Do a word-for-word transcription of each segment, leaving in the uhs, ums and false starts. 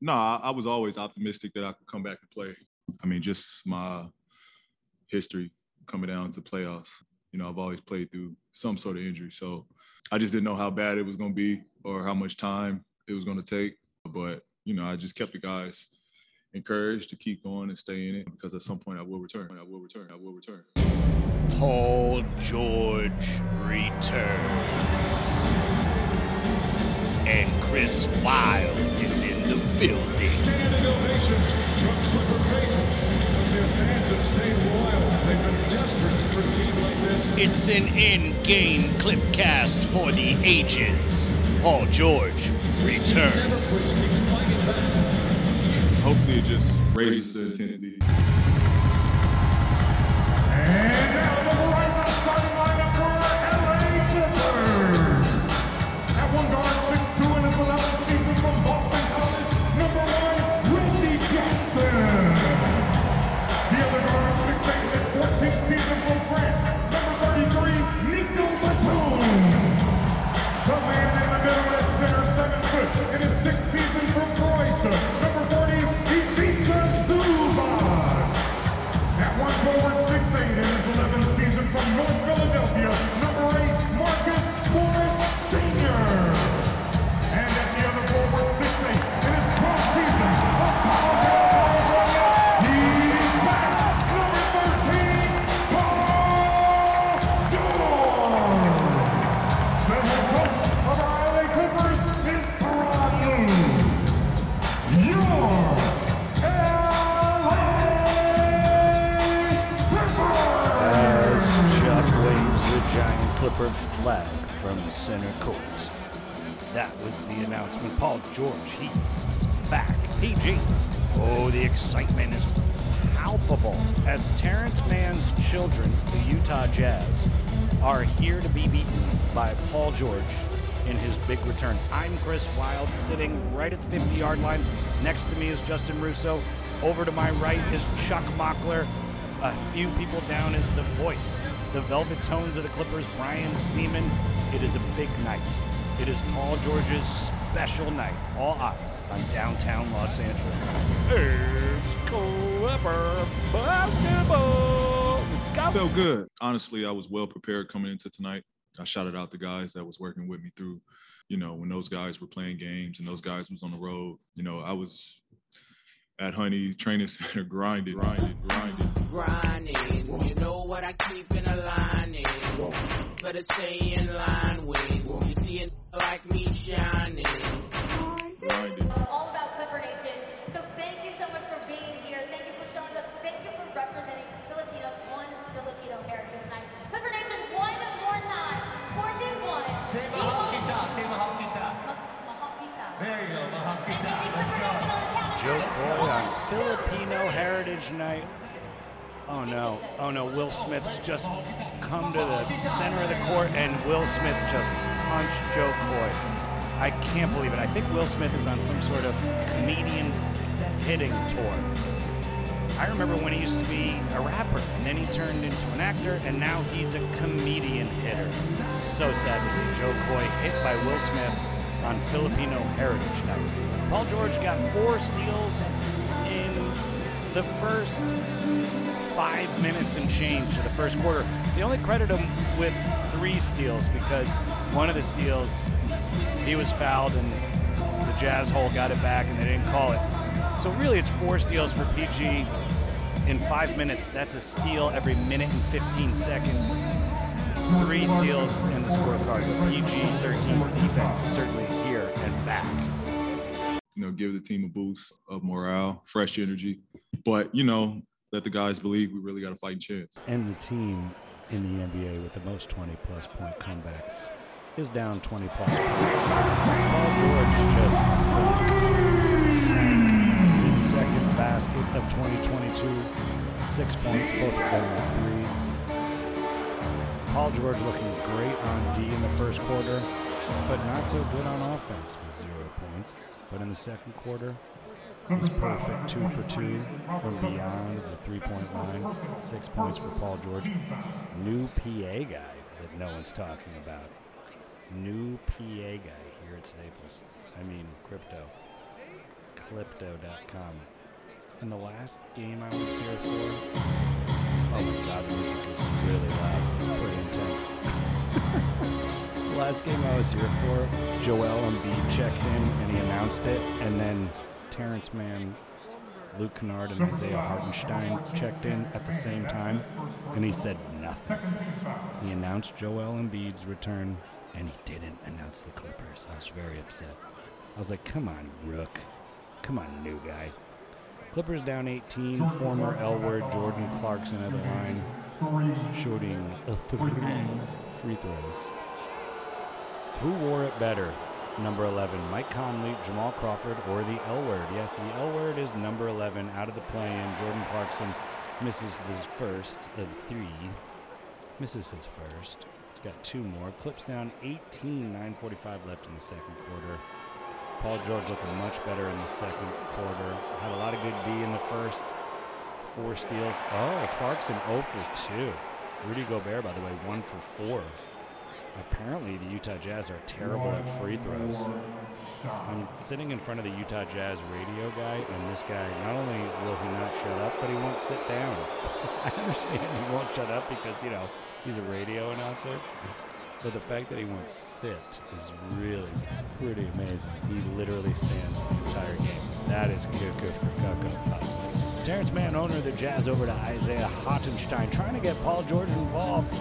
No, I was always optimistic that I could come back and play. I mean, just my history coming down to playoffs. You know, I've always played through some sort of injury. So I just didn't know how bad it was going to be or how much time it was going to take. But, you know, I just kept the guys encouraged to keep going and stay in it because at some point I will return. I will return. I will return. Paul George returns. And Chris Wilde is in the building. Standing ovations from Clipper faithful. Their fans have stayed loyal. They've been desperate for a team like this. It's an in-game clipcast for the ages. Paul George returns. Hopefully it just raises the intensity. And now number one, starting lineup for L A Clippers. At one guard, Reggie Jackson. The other guard, six eight, his fourteenth season for France, number thirty-three, Nicholas Batum. The man in the middle at center, seven foot, in his sixth season for Croatia, number forty, Ivica Zubac. At one forward, six eight, in his eleventh season from North Philadelphia, number eight, Marcus Morris Senior And at the other forward, six eight, Clipper flag from the center court. That was the announcement. Paul George, he's back. P G. Oh, the excitement is palpable as Terrence Mann's children, the Utah Jazz, are here to be beaten by Paul George in his big return. I'm Chris Wilde, sitting right at the fifty-yard line. Next to me is Justin Russo. Over to my right is Chuck Mockler. A few people down is the voice, the velvet tones of the Clippers, Brian Seaman. It is a big night. It is Paul George's special night. All eyes on downtown Los Angeles. It's Clipper basketball. I felt good. Honestly, I was well prepared coming into tonight. I shouted out the guys that was working with me through, you know, when those guys were playing games and those guys was on the road. You know, I was at Honey Training Center, grinding, grinding, grinding. Grinding, Whoa. You know what I keep in a line is. Whoa. Better stay in line with. Whoa. You see it like me shining. Grinding. All about Clipper Nation. So thank you so much for being here. Thank you for showing up. Thank you for representing Filipinos on Filipino Heritage Night. Clipper Nation, one more time. four two one. Say mahal kita. Say mahal kita. Mahal kita. There you go. Mahal kita. Joe Coy on Filipino Heritage Night. Oh no, oh no, Will Smith's just come to the center of the court and Will Smith just punched Joe Coy. I can't believe it. I think Will Smith is on some sort of comedian hitting tour. I remember when he used to be a rapper and then he turned into an actor and now he's a comedian hitter. So sad to see Joe Coy hit by Will Smith on Filipino Heritage Night. Paul George got four steals in the first five minutes and change of the first quarter. They only credit him with three steals because one of the steals, he was fouled and the Jazz hole got it back and they didn't call it. So really it's four steals for P G in five minutes. That's a steal every minute and fifteen seconds. It's three steals in the scorecard. P G thirteen's defense is certainly here and back. You know, give the team a boost of morale, fresh energy. But, you know, let the guys believe we really got a fighting chance. And the team in the N B A with the most twenty-plus point comebacks is down twenty-plus points. Paul George just sank. sank. six points, both of them were threes. Paul George looking great on D in the first quarter, but not so good on offense with zero points. But in the second quarter, he's perfect, two for two from beyond the three-point line. Six points for Paul George. New P A guy that no one's talking about. New P A guy here at Staples. I mean, Crypto. Crypto dot com. In the last game I was here for, oh my God, the music is really loud. It's pretty intense. The last game I was here for, Joel Embiid checked in and he announced it, and then Terrence Mann, Luke Kennard, and Isaiah Hartenstein checked in at the same time, and he said nothing. He announced Joel Embiid's return, and he didn't announce the Clippers. I was very upset. I was like, come on, Rook. Come on, new guy. Clippers down eighteen, former L-word Jordan Clarkson at the line, shooting a three free throws. Who wore it better? Number eleven, Mike Conley, Jamal Crawford, or the L-word. Yes, the L-word is number eleven, out of the play-in. Jordan Clarkson misses his first of three. Misses his first. He's got two more. Clips down eighteen, nine forty-five left in the second quarter. Paul George looking much better in the second quarter. Had a lot of good D in the first. Four steals. Oh, Clarkson zero for two. Rudy Gobert, by the way, one for four. Apparently, the Utah Jazz are terrible at free throws. I'm sitting in front of the Utah Jazz radio guy, and this guy, not only will he not shut up, but he won't sit down. I understand he won't shut up because, you know, he's a radio announcer. But the fact that he won't sit is really pretty amazing. He literally stands the entire game. That is cuckoo for Cocoa Puffs. Terrence Mann, owner of the Jazz, over to Isaiah Hartenstein, trying to get Paul George involved.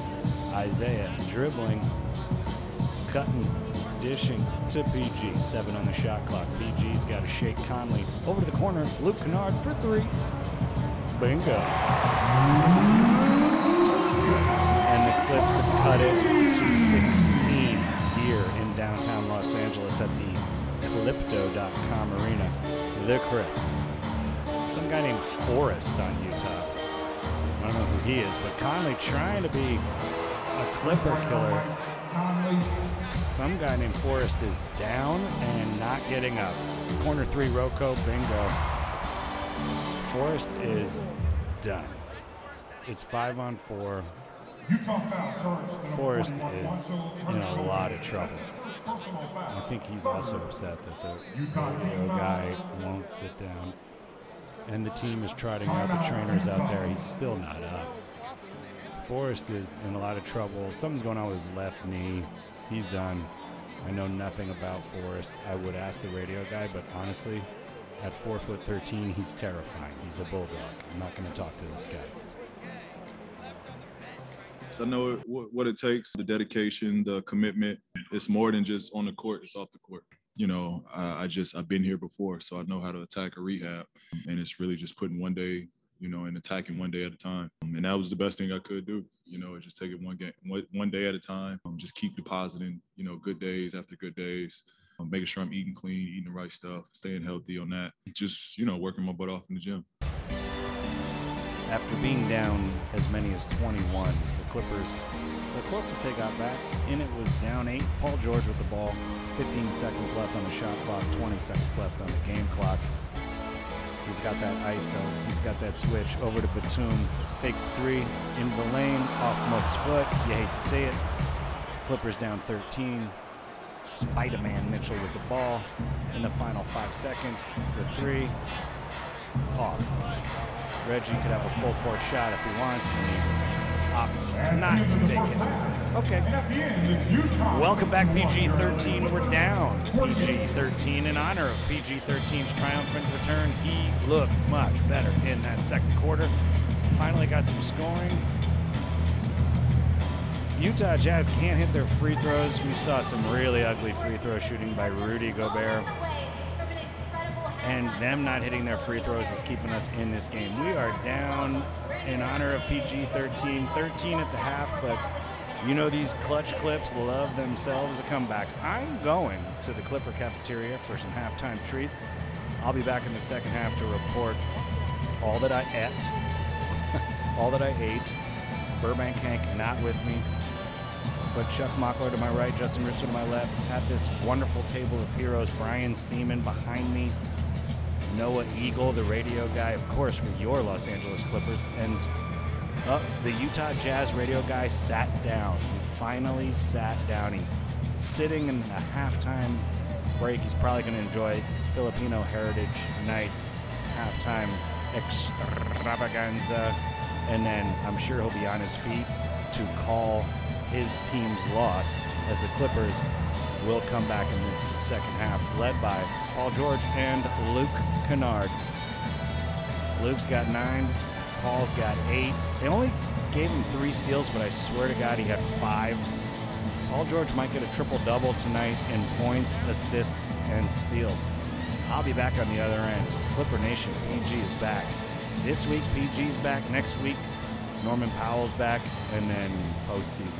Isaiah dribbling, cutting, dishing to P G. Seven on the shot clock. P G's got to shake Conley. Over to the corner, Luke Kennard for three. Bingo. And the Clips have cut it to sixteen here in downtown Los Angeles at the Crypto dot com arena. The Crypt. Some guy named Forrest on Utah. I don't know who he is, but Conley trying to be a Clipper killer. Some guy named Forrest is down and not getting up. Corner three, Rocco, bingo. Forrest is done. It's five on four. Forrest is in a lot of trouble. I think he's also upset that the radio guy won't sit down. And the team is trotting out the trainers out there. He's still not up. Forrest is in a lot of trouble. Something's going on with his left knee. He's done. I know nothing about Forrest. I would ask the radio guy, but honestly, at four foot thirteen, he's terrifying. He's a bulldog. I'm not going to talk to this guy. So I know what it takes, the dedication, the commitment. It's more than just on the court. It's off the court. You know, I, I just, I've been here before, so I know how to attack a rehab. And it's really just putting one day, you know, and attacking one day at a time. And that was the best thing I could do. You know, just take it one game, one, one day at a time. Um, just keep depositing, you know, good days after good days. Um, making sure I'm eating clean, eating the right stuff, staying healthy on that. Just, you know, working my butt off in the gym. After being down as many as twenty-one, the Clippers, the closest they got back, and it was down eight. Paul George with the ball. fifteen seconds left on the shot clock, twenty seconds left on the game clock. He's got that I S O, he's got that switch, over to Batum, fakes three, in the lane, off Mook's foot, you hate to see it. Clippers down thirteen, Spider-Man Mitchell with the ball, in the final five seconds for three, off. Reggie could have a full court shot if he wants, and he opts not to take it. Okay. Welcome back, P G thirteen. We're down. P G thirteen in honor of P G thirteen's triumphant return. He looked much better in that second quarter. Finally got some scoring. Utah Jazz can't hit their free throws. We saw some really ugly free throw shooting by Rudy Gobert. And them not hitting their free throws is keeping us in this game. We are down in honor of P G thirteen. thirteen at the half, but you know these clutch Clips love themselves a comeback. I'm going to the Clipper cafeteria for some halftime treats. I'll be back in the second half to report all that I ate. All That I Hate, Burbank Hank not with me, but Chuck Mockler to my right, Justin Russo to my left, at this wonderful table of heroes, Brian Seaman behind me, Noah Eagle, the radio guy, of course, for your Los Angeles Clippers, and uh, the Utah Jazz radio guy sat down. He finally sat down. He's sitting in a halftime break. He's probably going to enjoy Filipino Heritage Night's halftime extravaganza, and then I'm sure he'll be on his feet to call his team's loss as the Clippers will come back in this second half, led by Paul George and Luke Kennard. Luke's got nine, Paul's got eight. They only gave him three steals, but I swear to God he had five. Paul George might get a triple-double tonight in points, assists, and steals. I'll be back on the other end. Clipper Nation, P G is back. This week, P G's back. Next week, Norman Powell's back. And then postseason.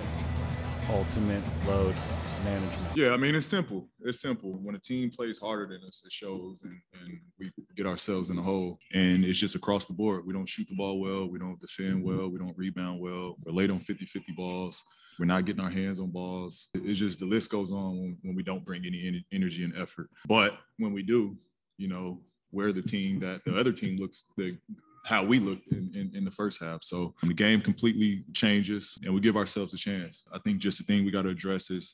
Ultimate load management. Yeah, I mean, it's simple. It's simple. When a team plays harder than us, it shows, and, and we get ourselves in a hole. And it's just across the board. We don't shoot the ball well. We don't defend well. We don't rebound well. We're late on fifty-fifty balls. We're not getting our hands on balls. It's just the list goes on when, when we don't bring any en- energy and effort. But when we do, you know, we're the team that the other team looks the, how we looked in, in, in the first half. So the game completely changes, and we give ourselves a chance. I think just the thing we got to address is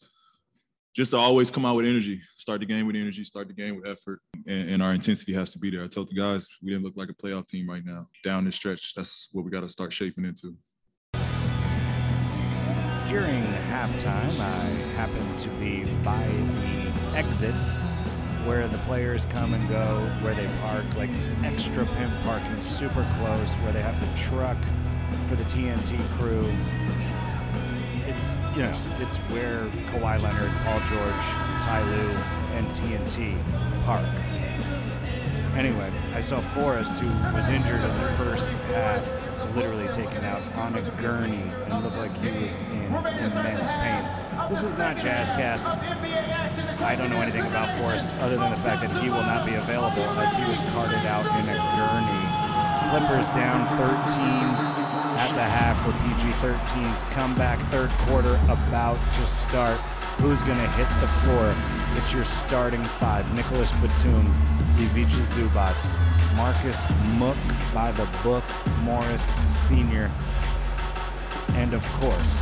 just to always come out with energy, start the game with energy, start the game with effort, and, and our intensity has to be there. I told the guys we didn't look like a playoff team right now. Down the stretch, that's what we got to start shaping into. During halftime, I happened to be by the exit where the players come and go, where they park, like extra pimp parking, super close, where they have the truck for the T N T crew. It's, you know, it's where Kawhi Leonard, Paul George, Ty Lue, and T N T park. Anyway, I saw Forrest, who was injured in the first half, literally taken out on a gurney and looked like he was in immense pain. This is not JazzCast. I don't know anything about Forrest other than the fact that he will not be available as he was carted out in a gurney. Clippers down thirteen at the half for P G thirteen's comeback, third quarter about to start. Who's going to hit the floor? It's your starting five. Nicholas Batum, Ivica Zubac, Marcus Mook by the book, Morris Senior, and of course,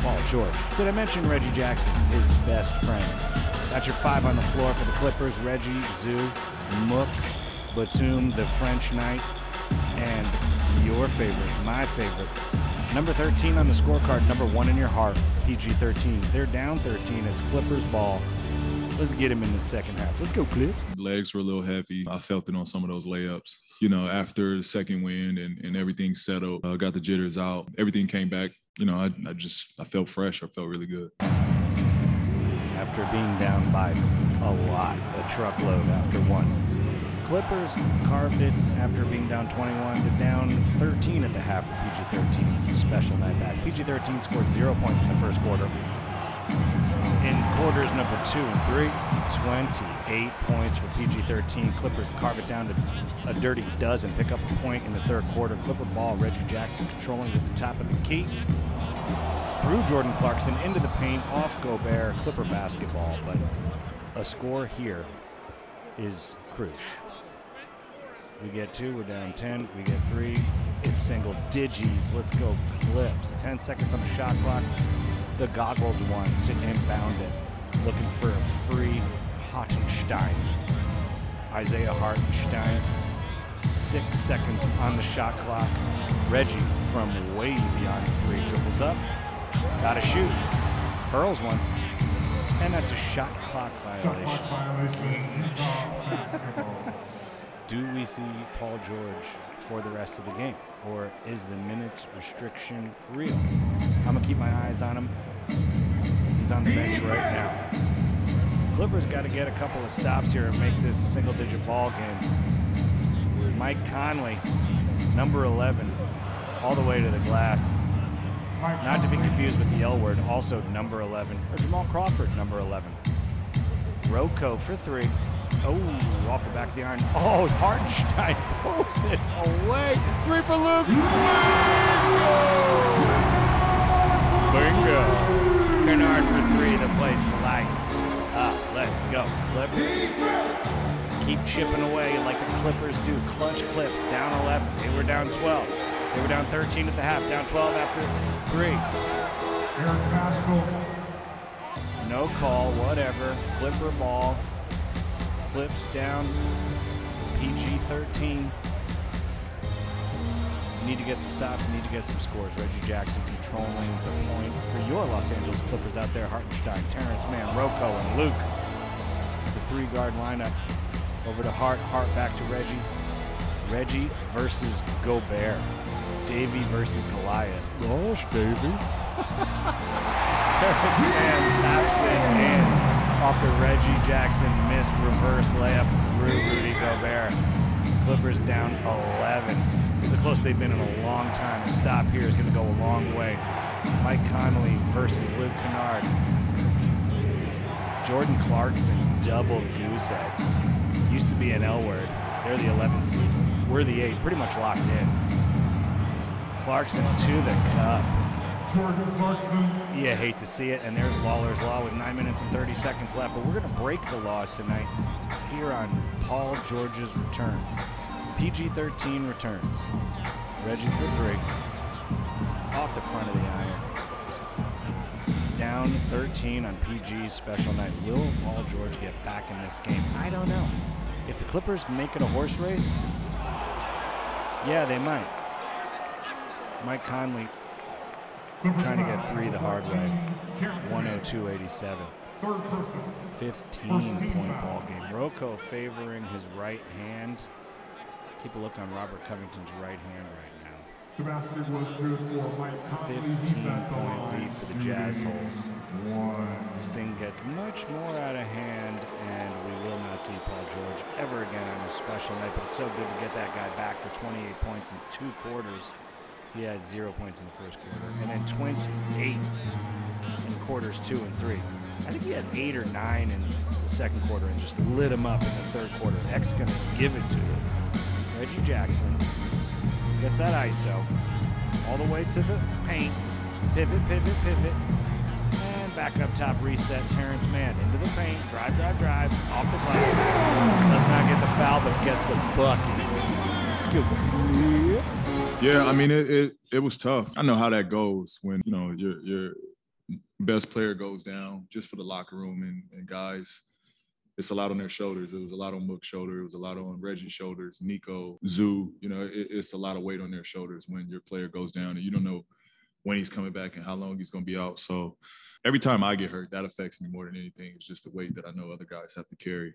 Paul George. Did I mention Reggie Jackson, his best friend? That's your five on the floor for the Clippers. Reggie, Zoo, Mook, Batum, the French Knight, and your favorite, my favorite, number thirteen on the scorecard, number one in your heart, P G thirteen. They're down thirteen. It's Clippers ball. Let's get him in the second half. Let's go, Clips. Legs were a little heavy. I felt it on some of those layups. You know, after the second win and, and everything settled, uh, got the jitters out. Everything came back. You know, I, I just, I felt fresh. I felt really good. After being down by a lot, a truckload after one. Clippers carved it after being down twenty-one to down thirteen at the half for P G thirteen's special night back. P G thirteen scored zero points in the first quarter. In quarters number two and three, twenty-eight points for P G thirteen. Clippers carve it down to a dirty dozen, pick up a point in the third quarter. Clipper ball, Reggie Jackson controlling at the top of the key. Through Jordan Clarkson, into the paint, off Gobert, Clipper basketball. But a score here is Crush. We get two, we're down ten, we get three. It's single digits, let's go Clips. ten seconds on the shot clock. The goggled one to inbound it, looking for a free Hartenstein. Isaiah Hartenstein, six seconds on the shot clock. Reggie from way beyond three dribbles up, gotta shoot, hurls one, and that's a shot clock violation. Shot clock violation. Do we see Paul George for the rest of the game, or is the minutes restriction real? I'm gonna keep my eyes on him. He's on the bench right now. Clippers got to get a couple of stops here and make this a single-digit ball game. Mike Conley, number eleven, all the way to the glass. Not to be confused with the L word, also number eleven, or Jamal Crawford, number eleven. Rocco for three. Oh, off the back of the iron. Oh, Hartenstein pulls it away. Three for Luke. Bingo. Bingo. Kennard for three to place the lights up. Let's go, Clippers. Keep chipping away like the Clippers do. Clutch Clips, down eleven. They were down twelve. They were down thirteen at the half, down twelve after three. No call, whatever. Clipper ball. Clips down. P G thirteen. Need to get some stops. Need to get some scores. Reggie Jackson controlling the point for your Los Angeles Clippers out there. Hartenstein, Terrence Mann, Rocco, and Luke. It's a three-guard lineup. Over to Hart, Hart back to Reggie. Reggie versus Gobert. Davey versus Goliath. Gosh, Davey. Terrence Mann taps it in off the Reggie Jackson missed reverse layup through Rudy Gobert. Clippers down eleven. It's the closest they've been in a long time. A stop here is going to go a long way. Mike Conley versus Luke Kennard. Jordan Clarkson double goose eggs. Used to be an L word. They're the eleven seed. We're the eight, pretty much locked in. Clarkson to the cup. Jordan Clarkson. Yeah, hate to see it. And there's Lawler's Law with nine minutes and thirty seconds left. But we're going to break the law tonight here on Paul George's return. P G thirteen returns. Reggie for three. Off the front of the iron. Down thirteen on P G's special night. Will Paul George get back in this game? I don't know. If the Clippers make it a horse race, yeah, they might. Mike Conley trying to get three the hard way. one oh two eighty-seven. fifteen-point ball game. Rocco favoring his right hand. Keep a look on Robert Covington's right hand right now. The basket was good for Mike Conley. fifteen-point lead for the Jazz holes. This thing gets much more out of hand, and we will not see Paul George ever again on a special night, but it's so good to get that guy back for twenty-eight points in two quarters. He had zero points in the first quarter, and then twenty-eight in quarters two and three. I think he had eight or nine in the second quarter and just lit him up in the third quarter. X going to give it to him. Reggie Jackson. Gets that I S O all the way to the paint. Pivot, pivot, pivot. And back up top, reset. Terrence Mann into the paint. Drive, drive, drive. Off the glass. Does not get the foul, but gets the bucket. Scoop. Yeah, I mean, it, it it was tough. I know how that goes when, you know, your your best player goes down just for the locker room. And, and guys, it's a lot on their shoulders. It was a lot on Mook's shoulder. It was a lot on Reggie's shoulders, Nico, Zoo. You know, it, it's a lot of weight on their shoulders when your player goes down and you don't know when he's coming back and how long he's going to be out. So every time I get hurt, that affects me more than anything. It's just the weight that I know other guys have to carry.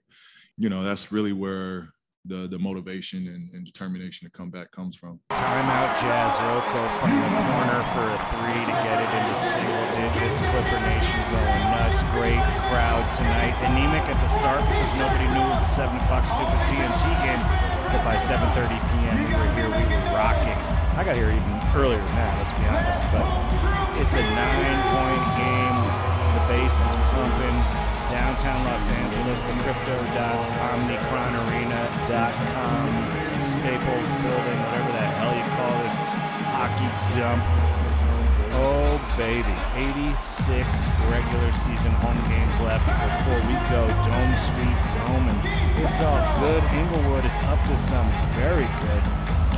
You know, that's really where the the motivation and, and determination to come back comes from. Timeout, Jazz. Rocco from the corner for a three to get it into single digits. Clipper Nation going nuts. Great crowd tonight. Anemic at the start because nobody knew it was a seven o'clock stupid T N T game. But by seven thirty p.m. we were here. We were rocking. I got here even earlier than that, let's be honest. But it's a nine-point game. The base is pumping. Downtown Los Angeles, the Crypto dot com, the Cron Arena dot com, Staples building, whatever the hell you call this, hockey dump. Oh, baby. eighty-six regular season home games left before we go dome sweep dome, and it's all good. Inglewood is up to some very good.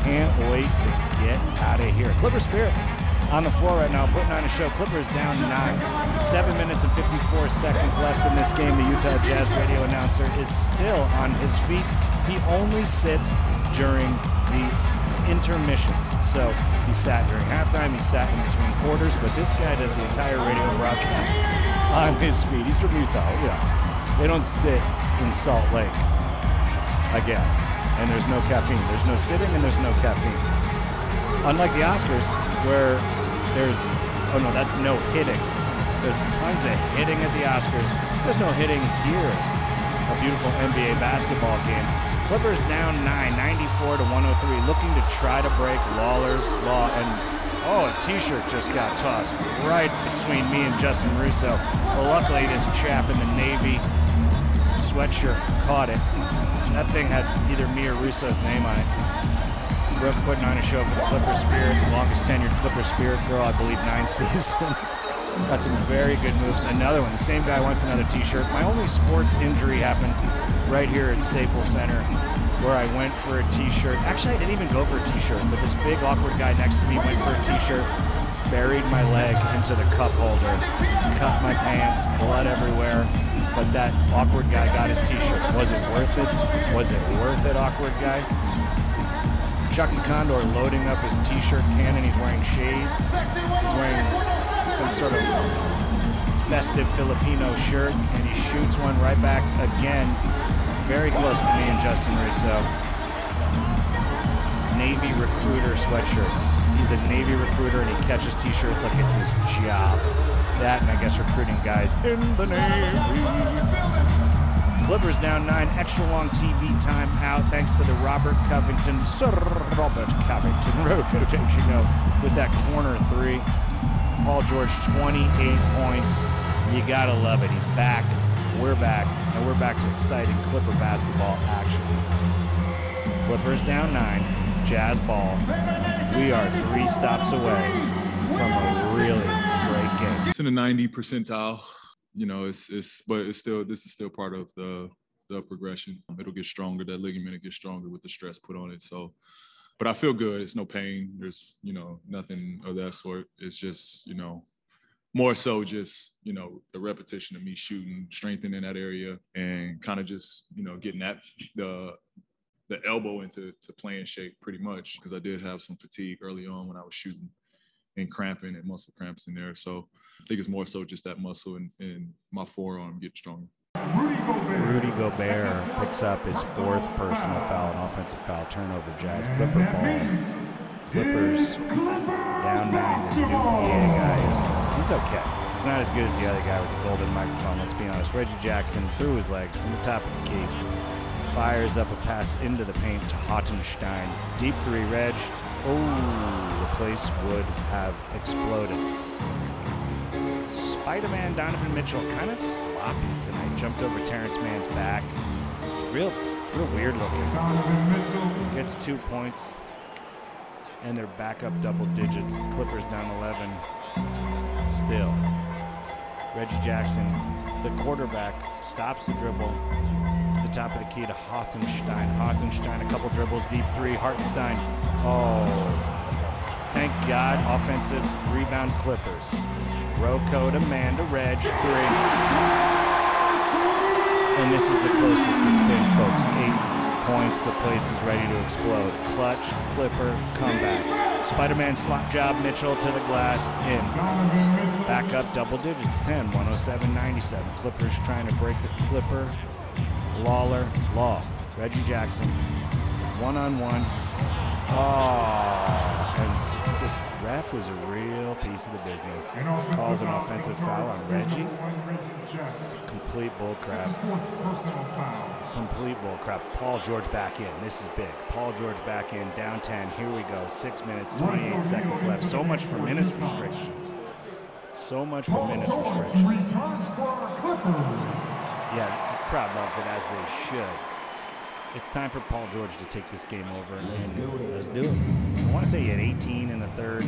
Can't wait to get out of here. Clipper Spirit. On the floor right now, putting on a show. Clippers down nine. Seven minutes and fifty-four seconds left in this game. The Utah Jazz radio announcer is still on his feet. He only sits during the intermissions. So he sat during halftime, he sat in between quarters, but this guy does the entire radio broadcast on his feet. He's from Utah, yeah. They don't sit in Salt Lake, I guess. And there's no caffeine. There's no sitting and there's no caffeine. Unlike the Oscars, where there's, oh no, that's no hitting. There's tons of hitting at the Oscars. There's no hitting here. A beautiful N B A basketball game. Clippers down nine, ninety-four to one oh three, looking to try to break Lawler's Law. And oh, a t-shirt just got tossed right between me and Justin Russo. Well, luckily this chap in the Navy sweatshirt caught it. That thing had either me or Russo's name on it. Brooke putting on a show for the Clipper Spirit, the longest tenured Clipper Spirit girl, I believe nine seasons. Got some very good moves. Another one. The same guy wants another t-shirt. My only sports injury happened right here at Staples Center, where I went for a t-shirt. Actually, I didn't even go for a t-shirt, but this big awkward guy next to me went for a t-shirt, buried my leg into the cup holder, cut my pants, blood everywhere. But that awkward guy got his t-shirt. Was it worth it? Was it worth it, awkward guy? Chucky Condor loading up his t-shirt cannon. He's wearing shades. He's wearing some sort of festive Filipino shirt, and he shoots one right back again. Very close to me and Justin Russo. Navy recruiter sweatshirt. He's a Navy recruiter and he catches t-shirts like it's his job. That and I guess recruiting guys in the Navy. Clippers down nine, extra long T V time out thanks to the Robert Covington, Sir Robert Covington, Rocco takes you know, with that corner three. Paul George, twenty-eight points. You gotta love it, he's back. We're back, and we're back to exciting Clipper basketball action. Clippers down nine, Jazz ball. We are three stops away from a really great game. It's in the ninety percentile, you know, it's, it's but it's still, this is still part of the, the progression. It'll get stronger, that ligament will get stronger with the stress put on it, so. But I feel good, it's no pain, there's, you know, nothing of that sort. It's just, you know, more so just, you know, the repetition of me shooting, strengthening that area and kind of just, you know, getting that the the elbow into to playing shape pretty much, because I did have some fatigue early on when I was shooting and cramping and muscle cramps in there. So I think it's more so just that muscle and, and my forearm getting stronger. Rudy Gobert. Rudy Gobert picks up his fourth personal foul, an offensive foul turnover, Jazz Clipper ball. Clippers down nine, this new N B A guy is, he's okay. He's not as good as the other guy with the golden microphone, let's be honest. Reggie Jackson threw his legs from the top of the key, fires up a pass into the paint to Hartenstein. Deep three, Reg. Oh, the place would have exploded. Spider-Man Donovan Mitchell kind of sloppy tonight. Jumped over Terrence Mann's back. Real, real weird looking. Gets two points. And they're back up double digits. Clippers down eleven. Still. Reggie Jackson, the quarterback, stops the dribble. The top of the key to Hartenstein. Hartenstein, a couple dribbles, deep three. Hartenstein. Oh. Thank God. Offensive rebound, Clippers. Rocco to man to Reg. Three. And this is the closest it's been, folks. Eight. Points, the place is ready to explode. Clutch, Clipper, comeback. Spider-Man slap job, Mitchell to the glass, in. Back up double digits, ten, one oh seven ninety-seven. Clippers trying to break the Clipper. Lawler, Law. Reggie Jackson, one-on-one. Oh, and this ref was a real piece of the business. Calls an offensive foul on Reggie. This is complete bullcrap. Complete bullcrap. Paul George back in. This is big. Paul George back in. Down ten. Here we go. Six minutes, twenty-eight seconds left. So much for minutes restrictions. So much for minutes restrictions. Yeah, the crowd loves it as they should. It's time for Paul George to take this game over. And let's do it. I want to say he had eighteen in the third.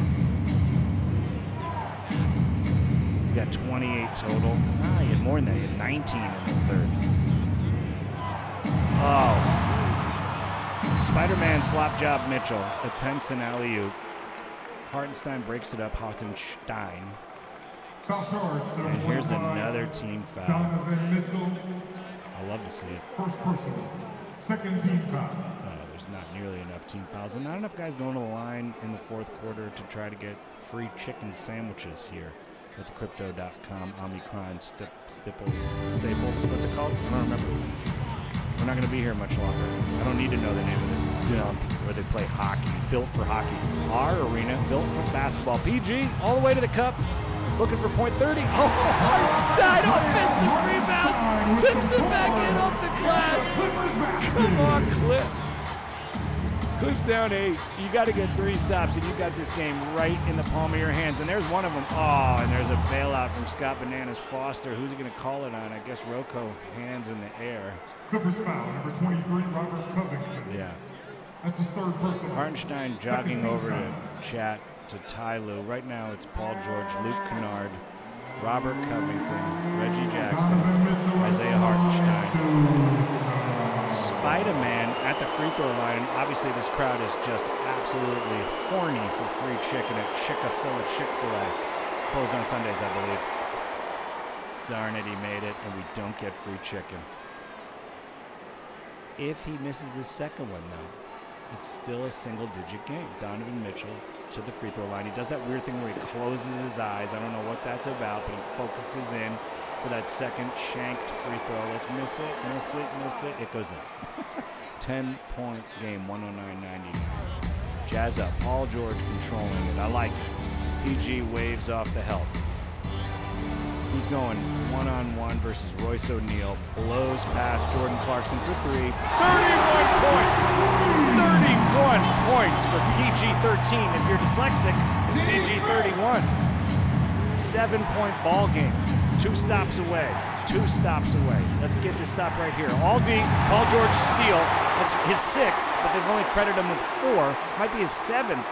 He's got twenty-eight total. Ah, he had more than that. He had nineteen in the third. Oh. Spider-Man slop job Mitchell attempts an alley-oop. Hartenstein breaks it up. Hartenstein. And here's another team foul. Donovan Mitchell. I love to see it. First personal. Second team foul. Uh, there's not nearly enough team fouls. And not enough guys going to the line in the fourth quarter to try to get free chicken sandwiches here. With the Crypto dot com, Omicron, Stip, Staples, Staples, what's it called? I don't remember. We're not going to be here much longer. I don't need to know the name of this dump where they play hockey, built for hockey. Our arena, built for basketball. P G, all the way to the cup, looking for point thirty. Oh, Hartenstein, offensive rebound, tips it back in off the glass. Come on, Clips. Clips down eight. You got to get three stops, and you got this game right in the palm of your hands. And there's one of them. Oh, and there's a bailout from Scott Bananas Foster. Who's he going to call it on? I guess Rocco, hands in the air. Clippers foul, number twenty-three, Robert Covington. Yeah. That's his third personal. Hartenstein jogging over to chat to Ty Lue. Right now it's Paul George, Luke Kennard, Robert Covington, Reggie Jackson, Isaiah Hartenstein. Spider-Man at the free throw line, and obviously this crowd is just absolutely horny for free chicken at Chick-fil-A, Chick-fil-A. Closed on Sundays, I believe. Darn it, he made it, and we don't get free chicken. If he misses the second one, though, it's still a single-digit game. Donovan Mitchell to the free throw line. He does that weird thing where he closes his eyes. I don't know what that's about, but he focuses in for that second shanked free throw. Let's miss it, miss it, miss it. It goes in. ten-point game, one oh nine ninety. Jazz up. Paul George controlling it. I like it. P G waves off the help. He's going one-on-one versus Royce O'Neale. Blows past Jordan Clarkson for three. thirty-one points. thirty-one points for P G thirteen. If you're dyslexic, it's P G thirty-one. Seven-point ball game. Two stops away. Two stops away. Let's get this stop right here. All deep. Paul George steal. That's his sixth, but they've only credited him with four. Might be his seventh.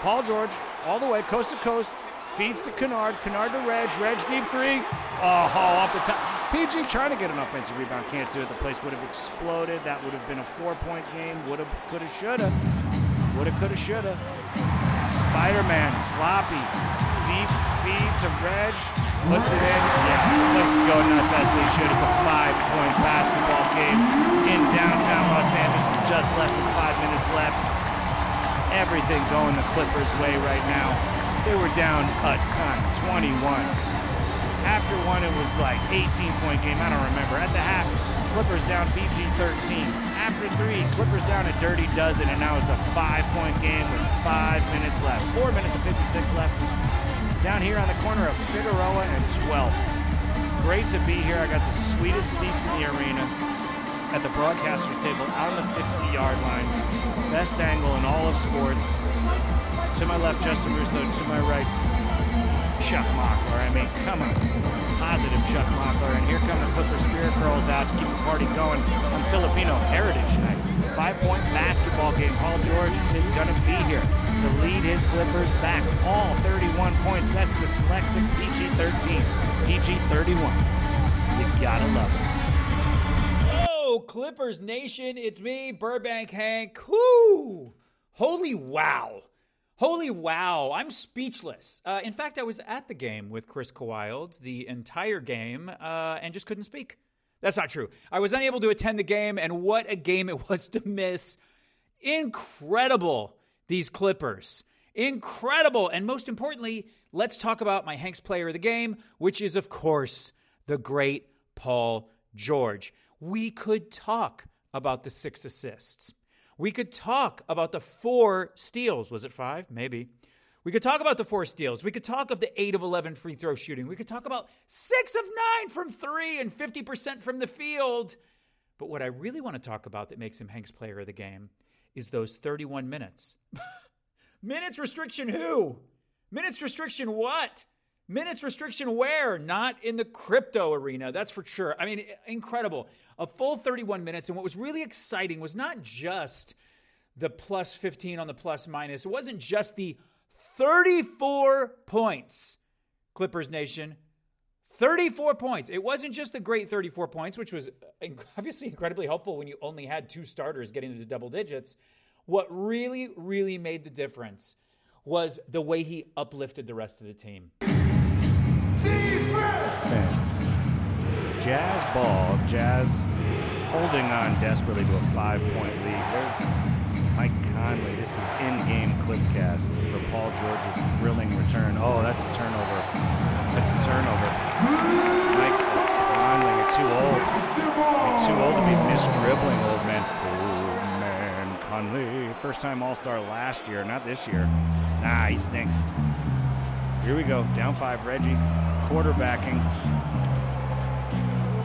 Paul George all the way, coast to coast. Feeds to Kennard. Kennard to Reg. Reg deep three. Oh, off the top. P G trying to get an offensive rebound. Can't do it. The place would have exploded. That would have been a four-point game. Would have, could have, should have. Would have, could have, should have. Spider-Man sloppy. Deep feed to Reg. Puts it in. Yeah, the place is going nuts as they should. It's a five-point basketball game in downtown Los Angeles with just less than five minutes left. Everything going the Clippers' way right now. They were down a ton, twenty-one. After one, it was like eighteen-point game. I don't remember. At the half, Clippers down P G thirteen. After three, Clippers down a dirty dozen, and now it's a five-point game with five minutes left. Four minutes and fifty-six left. Down here on the corner of Figueroa and twelfth. Great to be here. I got the sweetest seats in the arena at the broadcaster's table on the fifty-yard line. Best angle in all of sports. To my left, Justin Russo. To my right, Chuck Mockler. I mean, come on. Positive Chuck Mockler. And here come the Clipper Spirit girls out to keep the party going on Filipino Heritage Night. Five-point basketball game. Paul George is going to be here to lead his Clippers back. All thirty-one points. That's dyslexic P G thirteen. P G thirty-one. You gotta love it. Hello, Clippers Nation. It's me, Burbank Hank. Whoo! Holy wow. Holy wow. I'm speechless. Uh, in fact, I was at the game with Chris Wilde the entire game uh, and just couldn't speak. That's not true. I was unable to attend the game, and what a game it was to miss. Incredible, these Clippers. Incredible. And most importantly, let's talk about my Hank's player of the game, which is, of course, the great Paul George. We could talk about the six assists. We could talk about the four steals. Was it five? Maybe. We could talk about the four steals. We could talk of the eight of eleven free throw shooting. We could talk about six of nine from three and fifty percent from the field. But what I really want to talk about that makes him Hank's player of the game is those thirty-one minutes. Minutes restriction who? Minutes restriction what? Minutes restriction where? Not in the crypto arena. That's for sure. I mean, incredible. A full thirty-one minutes. And what was really exciting was not just the plus fifteen on the plus minus. It wasn't just the thirty-four points. Clippers Nation, thirty-four points. It wasn't just the great thirty-four points, which was obviously incredibly helpful when you only had two starters getting into double digits. What really, really made the difference was the way he uplifted the rest of the team. Defense. Jazz ball. Jazz holding on desperately to a five-point lead. There's Mike Conley. This is in-game clipcast for Paul George's thrilling return. Oh, that's a turnover. That's a turnover. Mike Conley, you're too old. You're too old to be misdribbling, old man. Old man Conley. First time All-Star last year, not this year. Nah, he stinks. Here we go, down five, Reggie, quarterbacking.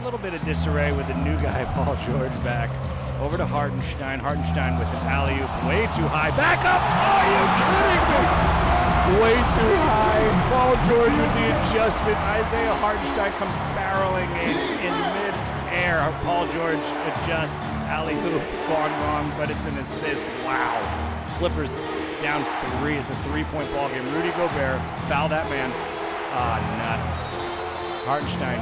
A little bit of disarray with the new guy, Paul George, back. Over to Hartenstein. Hartenstein with an alley-oop. Way too high. Back up. Are you kidding me? Way too high. Paul George with the adjustment. Isaiah Hartenstein comes barreling in, in mid-air. Paul George adjusts. Alley-oop gone wrong, but it's an assist. Wow. Clippers down three. It's a three-point ball game. Rudy Gobert. Foul that man. Ah, nuts. Hartenstein.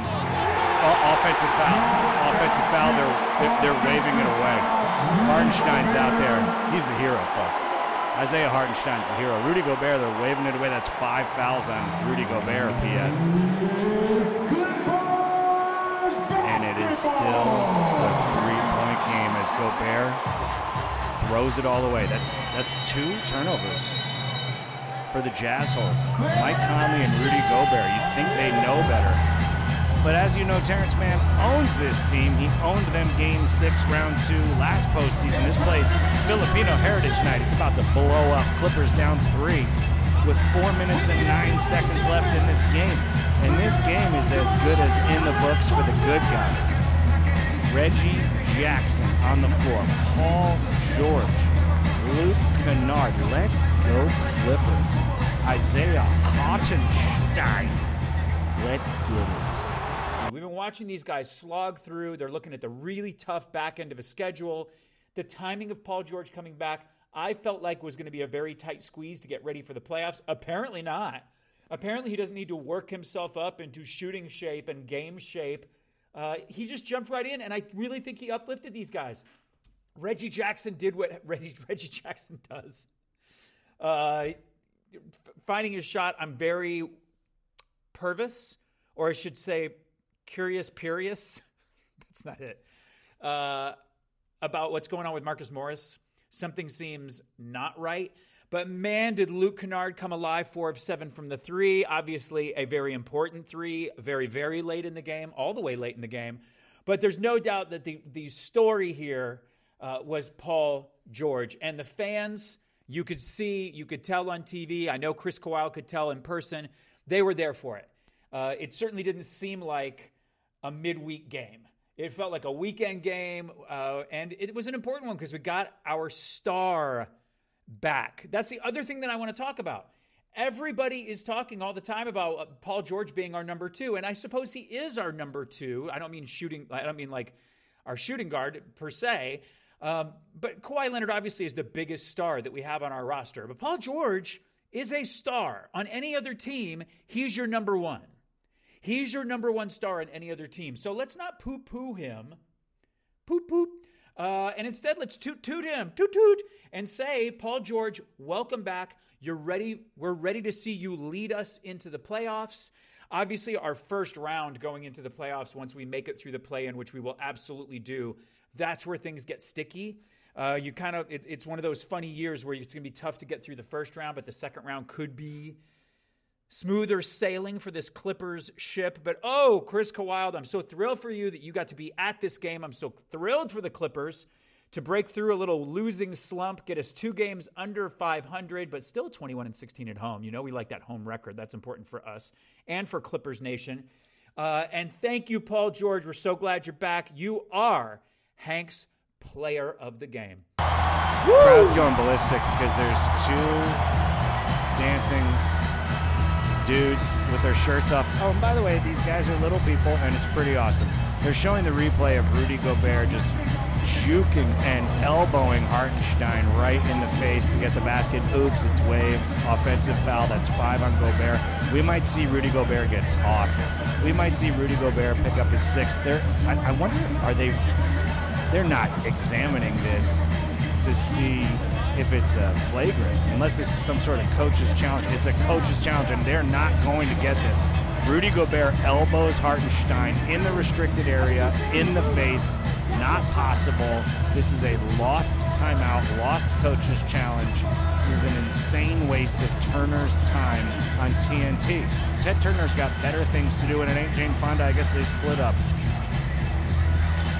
Oh, offensive foul. Offensive foul. They're, they're they're waving it away. Hartenstein's out there. He's the hero, folks. Isaiah Hartenstein's the hero. Rudy Gobert, they're waving it away. That's five fouls on Rudy Gobert, P S. And it is still a three-point game as Gobert throws it all away. That's that's two turnovers for the Jazz holes. Mike Conley and Rudy Gobert, you'd think they know better. But as you know, Terrence Mann owns this team. He owned them game six, round two, last postseason. This place, Filipino Heritage Night, it's about to blow up. Clippers down three with four minutes and nine seconds left in this game. And this game is as good as in the books for the good guys. Reggie Jackson on the floor. Paul George. Luke Kennard. Let's go Clippers. Isaiah Hartenstein. Let's get it. We've been watching these guys slog through. They're looking at the really tough back end of a schedule. The timing of Paul George coming back, I felt like was going to be a very tight squeeze to get ready for the playoffs. Apparently not. Apparently he doesn't need to work himself up into shooting shape and game shape. Uh, he just jumped right in, and I really think he uplifted these guys. Reggie Jackson did what Reggie, Reggie Jackson does. Uh, f- finding his shot, I'm very pervious, or I should say curious, purious, that's not it, uh, about what's going on with Marcus Morris. Something seems not right. But man, did Luke Kennard come alive, four of seven from the three. Obviously a very important three, very, very late in the game, all the way late in the game. But there's no doubt that the, the story here uh, was Paul George. And the fans, you could see, you could tell on T V. I know Chris Kawhi could tell in person. They were there for it. Uh, it certainly didn't seem like a midweek game. It felt like a weekend game, uh, and it was an important one because we got our star back. That's the other thing that I want to talk about. Everybody is talking all the time about uh, Paul George being our number two, and I suppose he is our number two. I don't mean shooting. I don't mean like our shooting guard per se, um, but Kawhi Leonard obviously is the biggest star that we have on our roster. But Paul George is a star. On any other team, he's your number one. He's your number one star in any other team. So let's not poo-poo him. Poo-poo. Uh, and instead, let's toot-toot him. Toot-toot. And say, Paul George, welcome back. You're ready. We're ready to see you lead us into the playoffs. Obviously, our first round going into the playoffs, once we make it through the play-in, which we will absolutely do, that's where things get sticky. Uh, you kind of it, it's one of those funny years where it's going to be tough to get through the first round, but the second round could be smoother sailing for this Clippers ship. But, oh, Chris Wilde, I'm so thrilled for you that you got to be at this game. I'm so thrilled for the Clippers to break through a little losing slump, get us two games under five hundred, but still twenty-one and sixteen at home. You know we like that home record. That's important for us and for Clippers Nation. Uh, and thank you, Paul George. We're so glad you're back. You are Hank's player of the game. Woo! Crowd's going ballistic because there's two dancing dudes with their shirts off. Oh, and by the way, these guys are little people, and it's pretty awesome. They're showing the replay of Rudy Gobert just juking and elbowing Hartenstein right in the face to get the basket. Oops, it's waved. Offensive foul. That's five on Gobert. We might see Rudy Gobert get tossed. We might see Rudy Gobert pick up his sixth. They're, I, I wonder, are they... They're not examining this to see if it's a flagrant, unless this is some sort of coach's challenge. It's a coach's challenge, and they're not going to get this. Rudy Gobert elbows Hartenstein in the restricted area, in the face. Not possible. This is a lost timeout, lost coach's challenge. This is an insane waste of Turner's time on T N T. Ted Turner's got better things to do, and it ain't Jane Fonda. I guess they split up.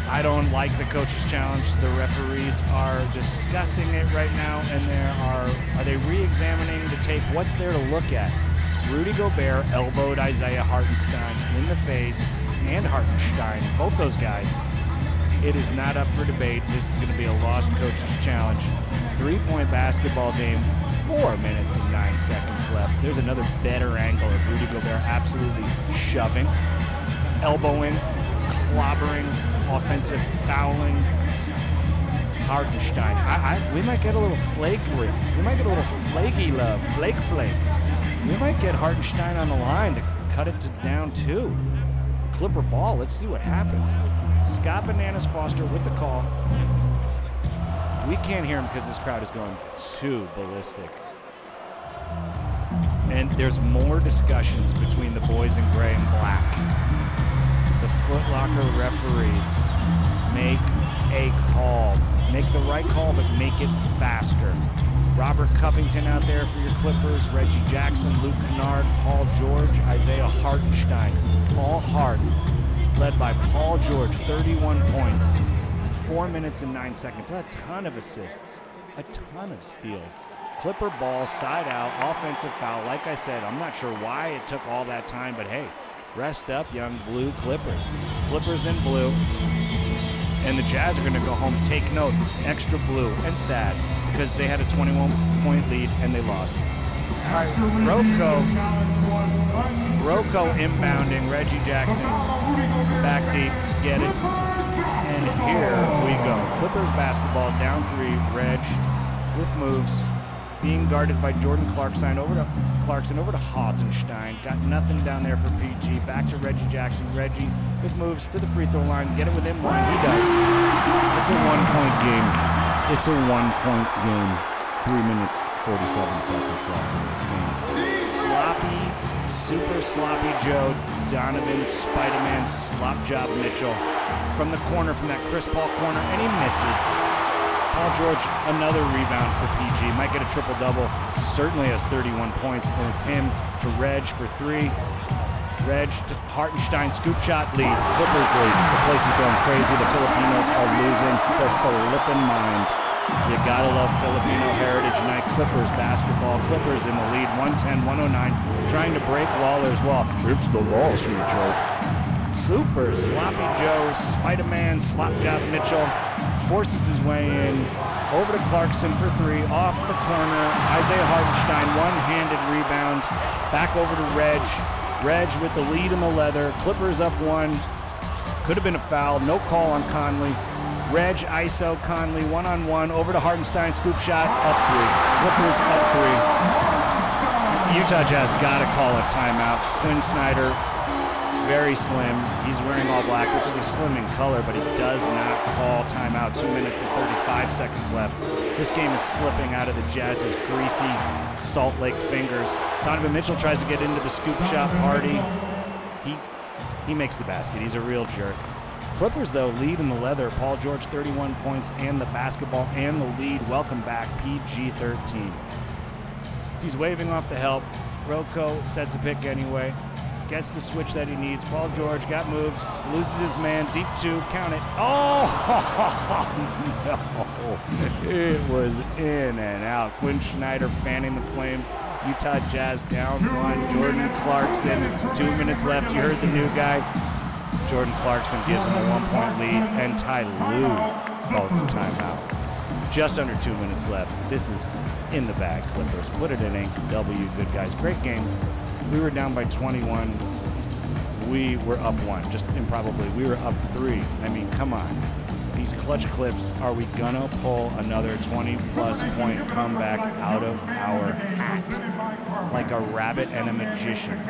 I don't like the coach's challenge. The referees are discussing it right now, and there are are they re-examining the tape? What's there to look at? Rudy Gobert elbowed Isaiah Hartenstein in the face, and Hartenstein, both those guys. It is not up for debate. This is going to be a lost coach's challenge. Three-point basketball game, four minutes and nine seconds left. There's another better angle of Rudy Gobert absolutely shoving, elbowing, clobbering, offensive fouling Hartenstein. I, I, we might get a little flakery. We might get a little flaky love, flake flake. We might get Hartenstein on the line to cut it to down two. Clipper ball, let's see what happens. Scott Bananas Foster with the call. We can't hear him because this crowd is going too ballistic. And there's more discussions between the boys in gray and black. The Foot Locker referees make a call. Make the right call, but make it faster. Robert Covington out there for your Clippers, Reggie Jackson, Luke Kennard, Paul George, Isaiah Hartenstein, all hard, led by Paul George, thirty-one points, four minutes and nine seconds, a ton of assists, a ton of steals. Clipper ball, side out, offensive foul. Like I said, I'm not sure why it took all that time, but hey, rest up, young blue Clippers. Clippers in blue, and the Jazz are going to go home, take note, extra blue and sad, because they had a twenty-one point lead and they lost. All right, Rocco, Rocco inbounding, Reggie Jackson back deep to get it. And here we go. Clippers basketball down three, Reg with moves, being guarded by Jordan Clarkson over to Clarkson over to Hartenstein. Got nothing down there for P G. Back to Reggie Jackson. Reggie with moves to the free throw line. Get it with him one. He does. It's a one-point game. It's a one-point game, three minutes, forty-seven seconds left in this game. Sloppy, super sloppy Joe, Donovan, Spider-Man, slop job Mitchell. From the corner, from that Chris Paul corner, and he misses. Paul George, another rebound for P G. Might get a triple-double, certainly has thirty-one points, and it's him to Reg for three. Reg to Hartenstein, scoop shot, lead, Clippers lead. The place is going crazy. The Filipinos are losing their Philippine mind. You gotta love Filipino Heritage Night. Clippers basketball. Clippers in the lead, one ten one oh nine, trying to break Lawler's wall. It's the wall, sweet Joe. Super sloppy Joe, Spider-Man, slop job Mitchell, forces his way in. Over to Clarkson for three, off the corner. Isaiah Hartenstein, one-handed rebound. Back over to Reg. Reg with the lead in the leather. Clippers up one. Could have been a foul. No call on Conley. Reg, I S O, Conley, one-on-one. Over to Hartenstein. Scoop shot. Up three. Clippers up three. Utah Jazz got to call a timeout. Quinn Snyder, very slim. He's wearing all black, which is a slim in color, but he does not call timeout. Two minutes and thirty-five seconds left. This game is slipping out of the Jazz's greasy Salt Lake fingers. Donovan Mitchell tries to get into the scoop shot party. He he makes the basket. He's a real jerk. Clippers, though, lead in the leather. Paul George, thirty-one points, and the basketball, and the lead. Welcome back, P G thirteen. He's waving off the help. Rocco sets a pick anyway. Gets the switch that he needs. Paul George got moves, loses his man, deep two, count it. Oh, no. It was in and out. Quinn Snyder fanning the flames. Utah Jazz down one. Jordan Clarkson, two minutes left. You heard the new guy. Jordan Clarkson gives him a one-point lead, and Ty Lue calls the timeout. Just under two minutes left. This is in the bag. Clippers put it in ink. W, good guys. Great game. We were down by twenty-one. We were up one, just improbably. We were up three. I mean, come on. These clutch clips, are we gonna pull another twenty-plus point comeback out of our hat? Like a rabbit and a magician.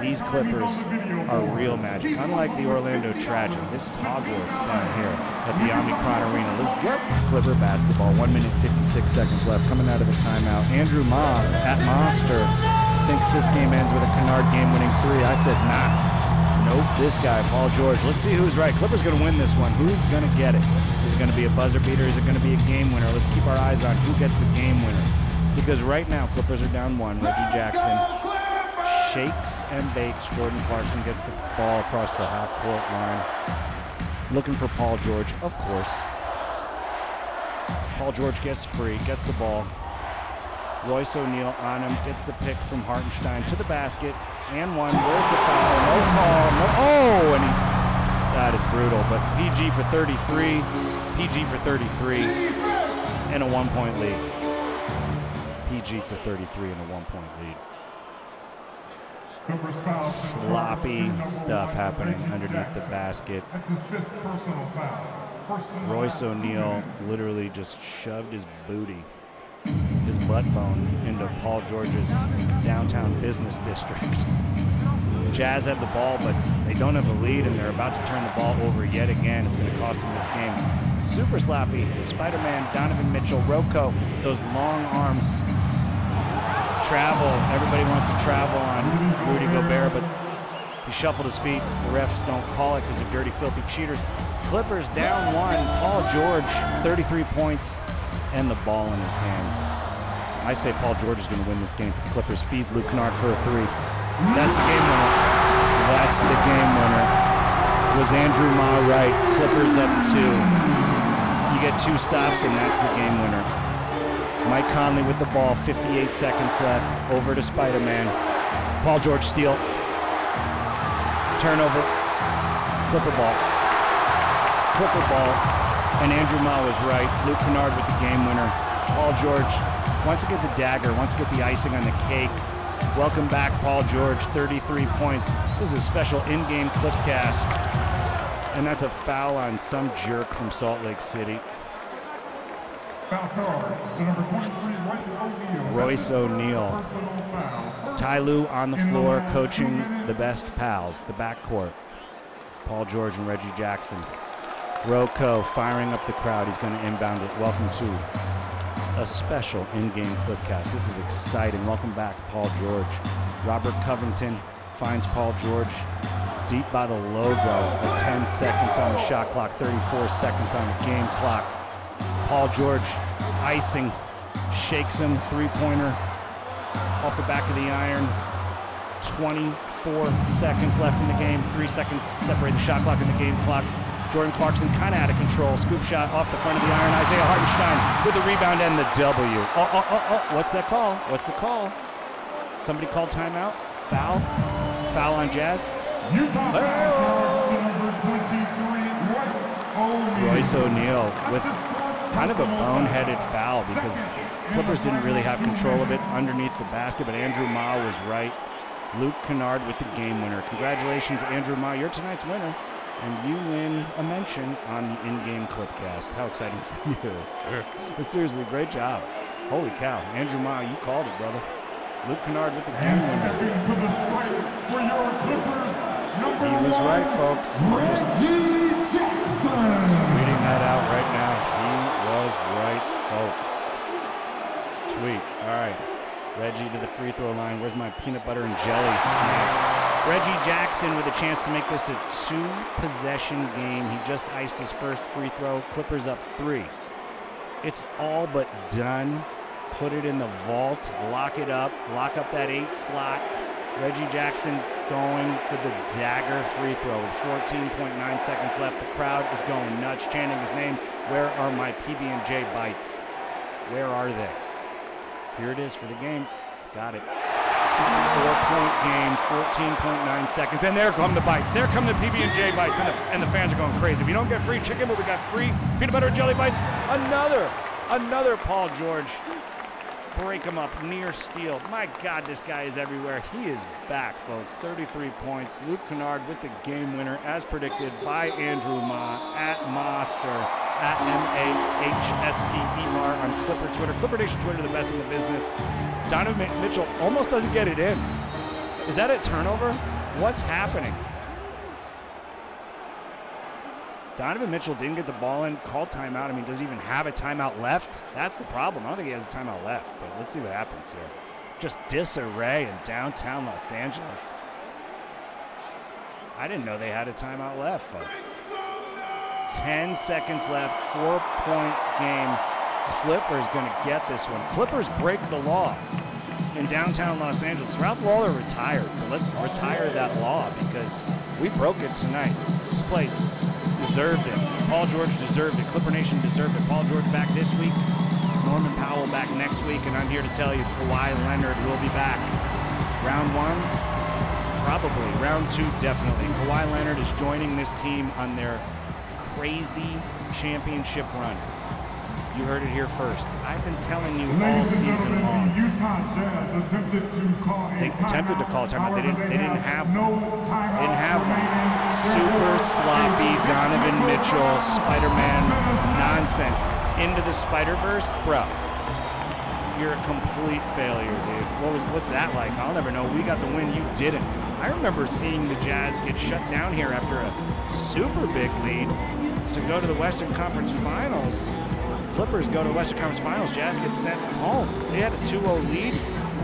These Clippers are real magic. Unlike the Orlando Tragic, this is Hogwarts down here at the Omnicron Arena. Let's get Clipper basketball. One minute, fifty-six seconds left. Coming out of the timeout, Andrew Ma at Monster. Thinks this game ends with a Kennard game-winning three. I said, nah. Nope, this guy, Paul George. Let's see who's right. Clippers going to win this one. Who's going to get it? Is it going to be a buzzer beater? Is it going to be a game winner? Let's keep our eyes on who gets the game winner. Because right now, Clippers are down one. Reggie Jackson shakes and bakes. Jordan Clarkson gets the ball across the half-court line. Looking for Paul George, of course. Paul George gets free, gets the ball. Royce O'Neale on him, gets the pick from Hartenstein to the basket, and one, where's the foul, no call, no, oh, and he That is brutal. But P G for thirty-three, P G for thirty-three, and a one-point lead. P G for thirty-three and a one-point lead. Sloppy stuff happening underneath the basket. That's his fifth personal foul. Royce O'Neale literally just shoved his booty, his butt bone, into Paul George's downtown business district. Jazz have the ball, but they don't have a lead, and they're about to turn the ball over yet again. It's going to cost them this game. Super sloppy. Spider-Man, Donovan Mitchell, Rocco, those long arms. Travel. Everybody wants to travel on Rudy Gobert, but he shuffled his feet. The refs don't call it because they're dirty, filthy cheaters. Clippers down one. Paul George, thirty-three points, and the ball in his hands. I say Paul George is going to win this game for the Clippers. Feeds Luke Kennard for a three. That's the game winner. That's the game winner. Was Andrew Ma right? Clippers up two. You get two stops, and that's the game winner. Mike Conley with the ball, fifty-eight seconds left. Over to Spider-Man. Paul George steal. Turnover. Clipper ball. Clipper ball. And Andrew Ma was right. Luke Kennard with the game winner. Paul George wants to get the dagger, wants to get the icing on the cake. Welcome back, Paul George, thirty-three points. This is a special in-game clip cast. And that's a foul on some jerk from Salt Lake City. Foul charge to number twenty-three, Royce O'Neale. Royce O'Neale. Ty Lue on the floor coaching the best pals, the backcourt. Paul George and Reggie Jackson. Rocco firing up the crowd. He's going to inbound it. Welcome to a special in-game clipcast. This is exciting. Welcome back, Paul George. Robert Covington finds Paul George deep by the logo with ten seconds on the shot clock, thirty-four seconds on the game clock. Paul George icing, shakes him, three-pointer off the back of the iron. twenty-four seconds left in the game, three seconds separating shot clock and the game clock. Jordan Clarkson kind of out of control. Scoop shot off the front of the iron. Isaiah Hartenstein with the rebound and the W. Oh, oh, oh, oh. What's that call? What's the call? Somebody called timeout? Foul? Foul on Jazz? Utah oh. Royce O'Neale with kind of a boneheaded foul because Clippers didn't really have control of it underneath the basket, but Andrew Ma was right. Luke Kennard with the game winner. Congratulations, Andrew Ma. You're tonight's winner. And you win a mention on the in-game clipcast. How exciting for you. But seriously, great job. Holy cow. Andrew Ma, you called it, brother. Luke Kennard with the game winner. He was right, folks. Just tweeting that out right now. He was right, folks. Tweet. All right. Reggie to the free throw line. Where's my peanut butter and jelly snacks? Reggie Jackson with a chance to make this a two-possession game. He just iced his first free throw. Clippers up three. It's all but done. Put it in the vault. Lock it up. Lock up that eight slot. Reggie Jackson going for the dagger free throw with fourteen point nine seconds left. The crowd is going nuts, chanting his name. Where are my P B and J bites? Where are they? Here it is for the game. Got it. Four-point game, fourteen point nine seconds, and there come the bites. There come the P B and J bites, and the, and the fans are going crazy. We don't get free chicken, but we got free peanut butter and jelly bites. Another, another Paul George. Break him up, near steal. My God, this guy is everywhere. He is back, folks. thirty-three points. Luke Kennard with the game winner, as predicted by Andrew Ma, at Monster. At M A H S T E R on Clipper Twitter. Clipper Nation Twitter, the best in the business. Donovan Mitchell almost doesn't get it in. Is that a turnover? What's happening? Donovan Mitchell didn't get the ball in, called timeout. I mean, does he even have a timeout left? That's the problem. I don't think he has a timeout left, but let's see what happens here. Just disarray in downtown Los Angeles. I didn't know they had a timeout left, folks. ten seconds left, four-point game. Clippers going to get this one. Clippers break the law in downtown Los Angeles. Ralph Lawler retired, so let's retire that law because we broke it tonight. This place deserved it. Paul George deserved it. Clipper Nation deserved it. Paul George back this week. Norman Powell back next week, and I'm here to tell you Kawhi Leonard will be back. Round one, Probably. Round two, definitely. Kawhi Leonard is joining this team on their crazy championship run. You heard it here first. I've been telling you all season long. Utah Jazz attempted to call a they attempted to call a timeout. They didn't, they didn't have one. They didn't have one. Super sloppy Donovan Mitchell, Spider-Man nonsense. Into the Spider-Verse? Bro, you're a complete failure, dude. What was, what's that like? I'll never know. We got the win. You didn't. I remember seeing the Jazz get shut down here after a super big lead to go to the Western Conference Finals. Clippers go to the Western Conference Finals. Jazz gets sent home. They had a two oh lead,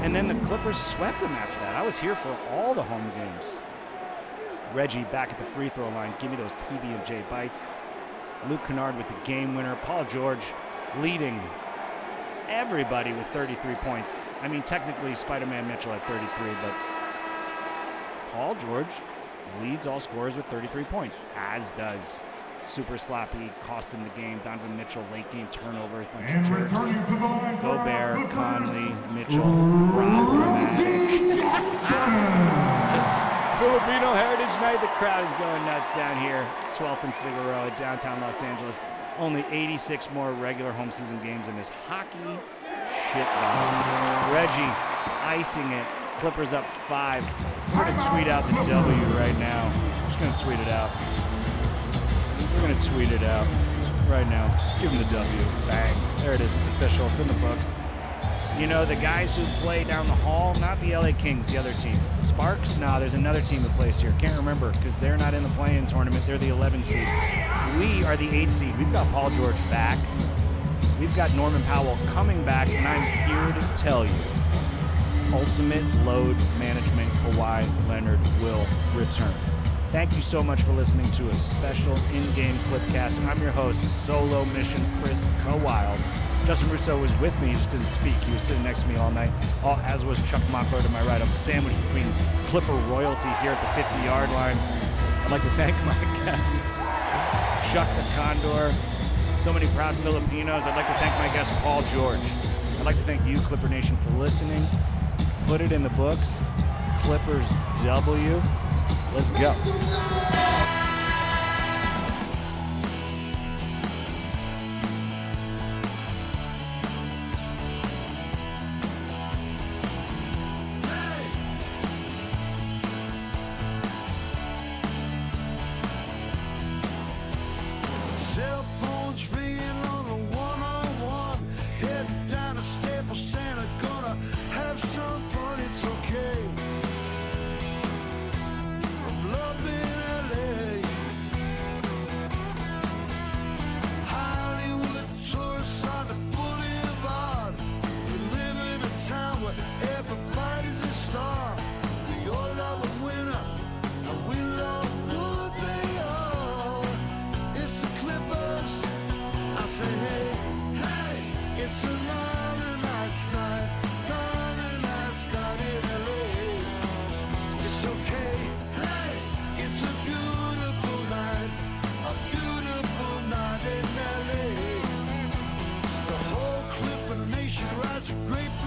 and then the Clippers swept them after that. I was here for all the home games. Reggie back at the free throw line. Give me those P B and J bites. Luke Kennard with the game winner. Paul George leading everybody with thirty-three points. I mean, technically, Spider-Man Mitchell had thirty-three, but Paul George leads all scorers with thirty-three points, as does super sloppy, cost him the game. Donovan Mitchell, late game turnovers, bunch and of jerks. Gobert, Conley, Mitchell, Rudy Jackson. Filipino Heritage Night, the crowd is going nuts down here. twelfth and Figueroa, downtown Los Angeles. Only eighty-six more regular home season games in this hockey shitbox. Reggie icing it. Clippers up five. We're going to tweet out the W right now. Just going to tweet it out. We're going to tweet it out right now. Just give them the W. Bang. There it is. It's official. It's in the books. You know, the guys who play down the hall, not the L A Kings, the other team. Sparks? Nah, there's another team that plays here. Can't remember because they're not in the play-in tournament. They're the eleven seed. We are the eight seed. We've got Paul George back. We've got Norman Powell coming back, and I'm here to tell you, ultimate load management Kawhi Leonard will return. Thank you so much for listening to a special in-game Clipcast. I'm your host, Solo Mission Chris Wilde. Justin Russo was with me, he just didn't speak. He was sitting next to me all night, all, as was Chuck Mockler to my right. I'm sandwiched between Clipper royalty here at the fifty-yard line. I'd like to thank my guests, Chuck the Condor, so many proud Filipinos. I'd like to thank my guest, Paul George. I'd like to thank you, Clipper Nation, for listening. Put it in the books. Clippers W. Let's go. Cell phones ringing on the one oh one. Heading down to Staples Center. Gonna have some fun, it's okay. Great.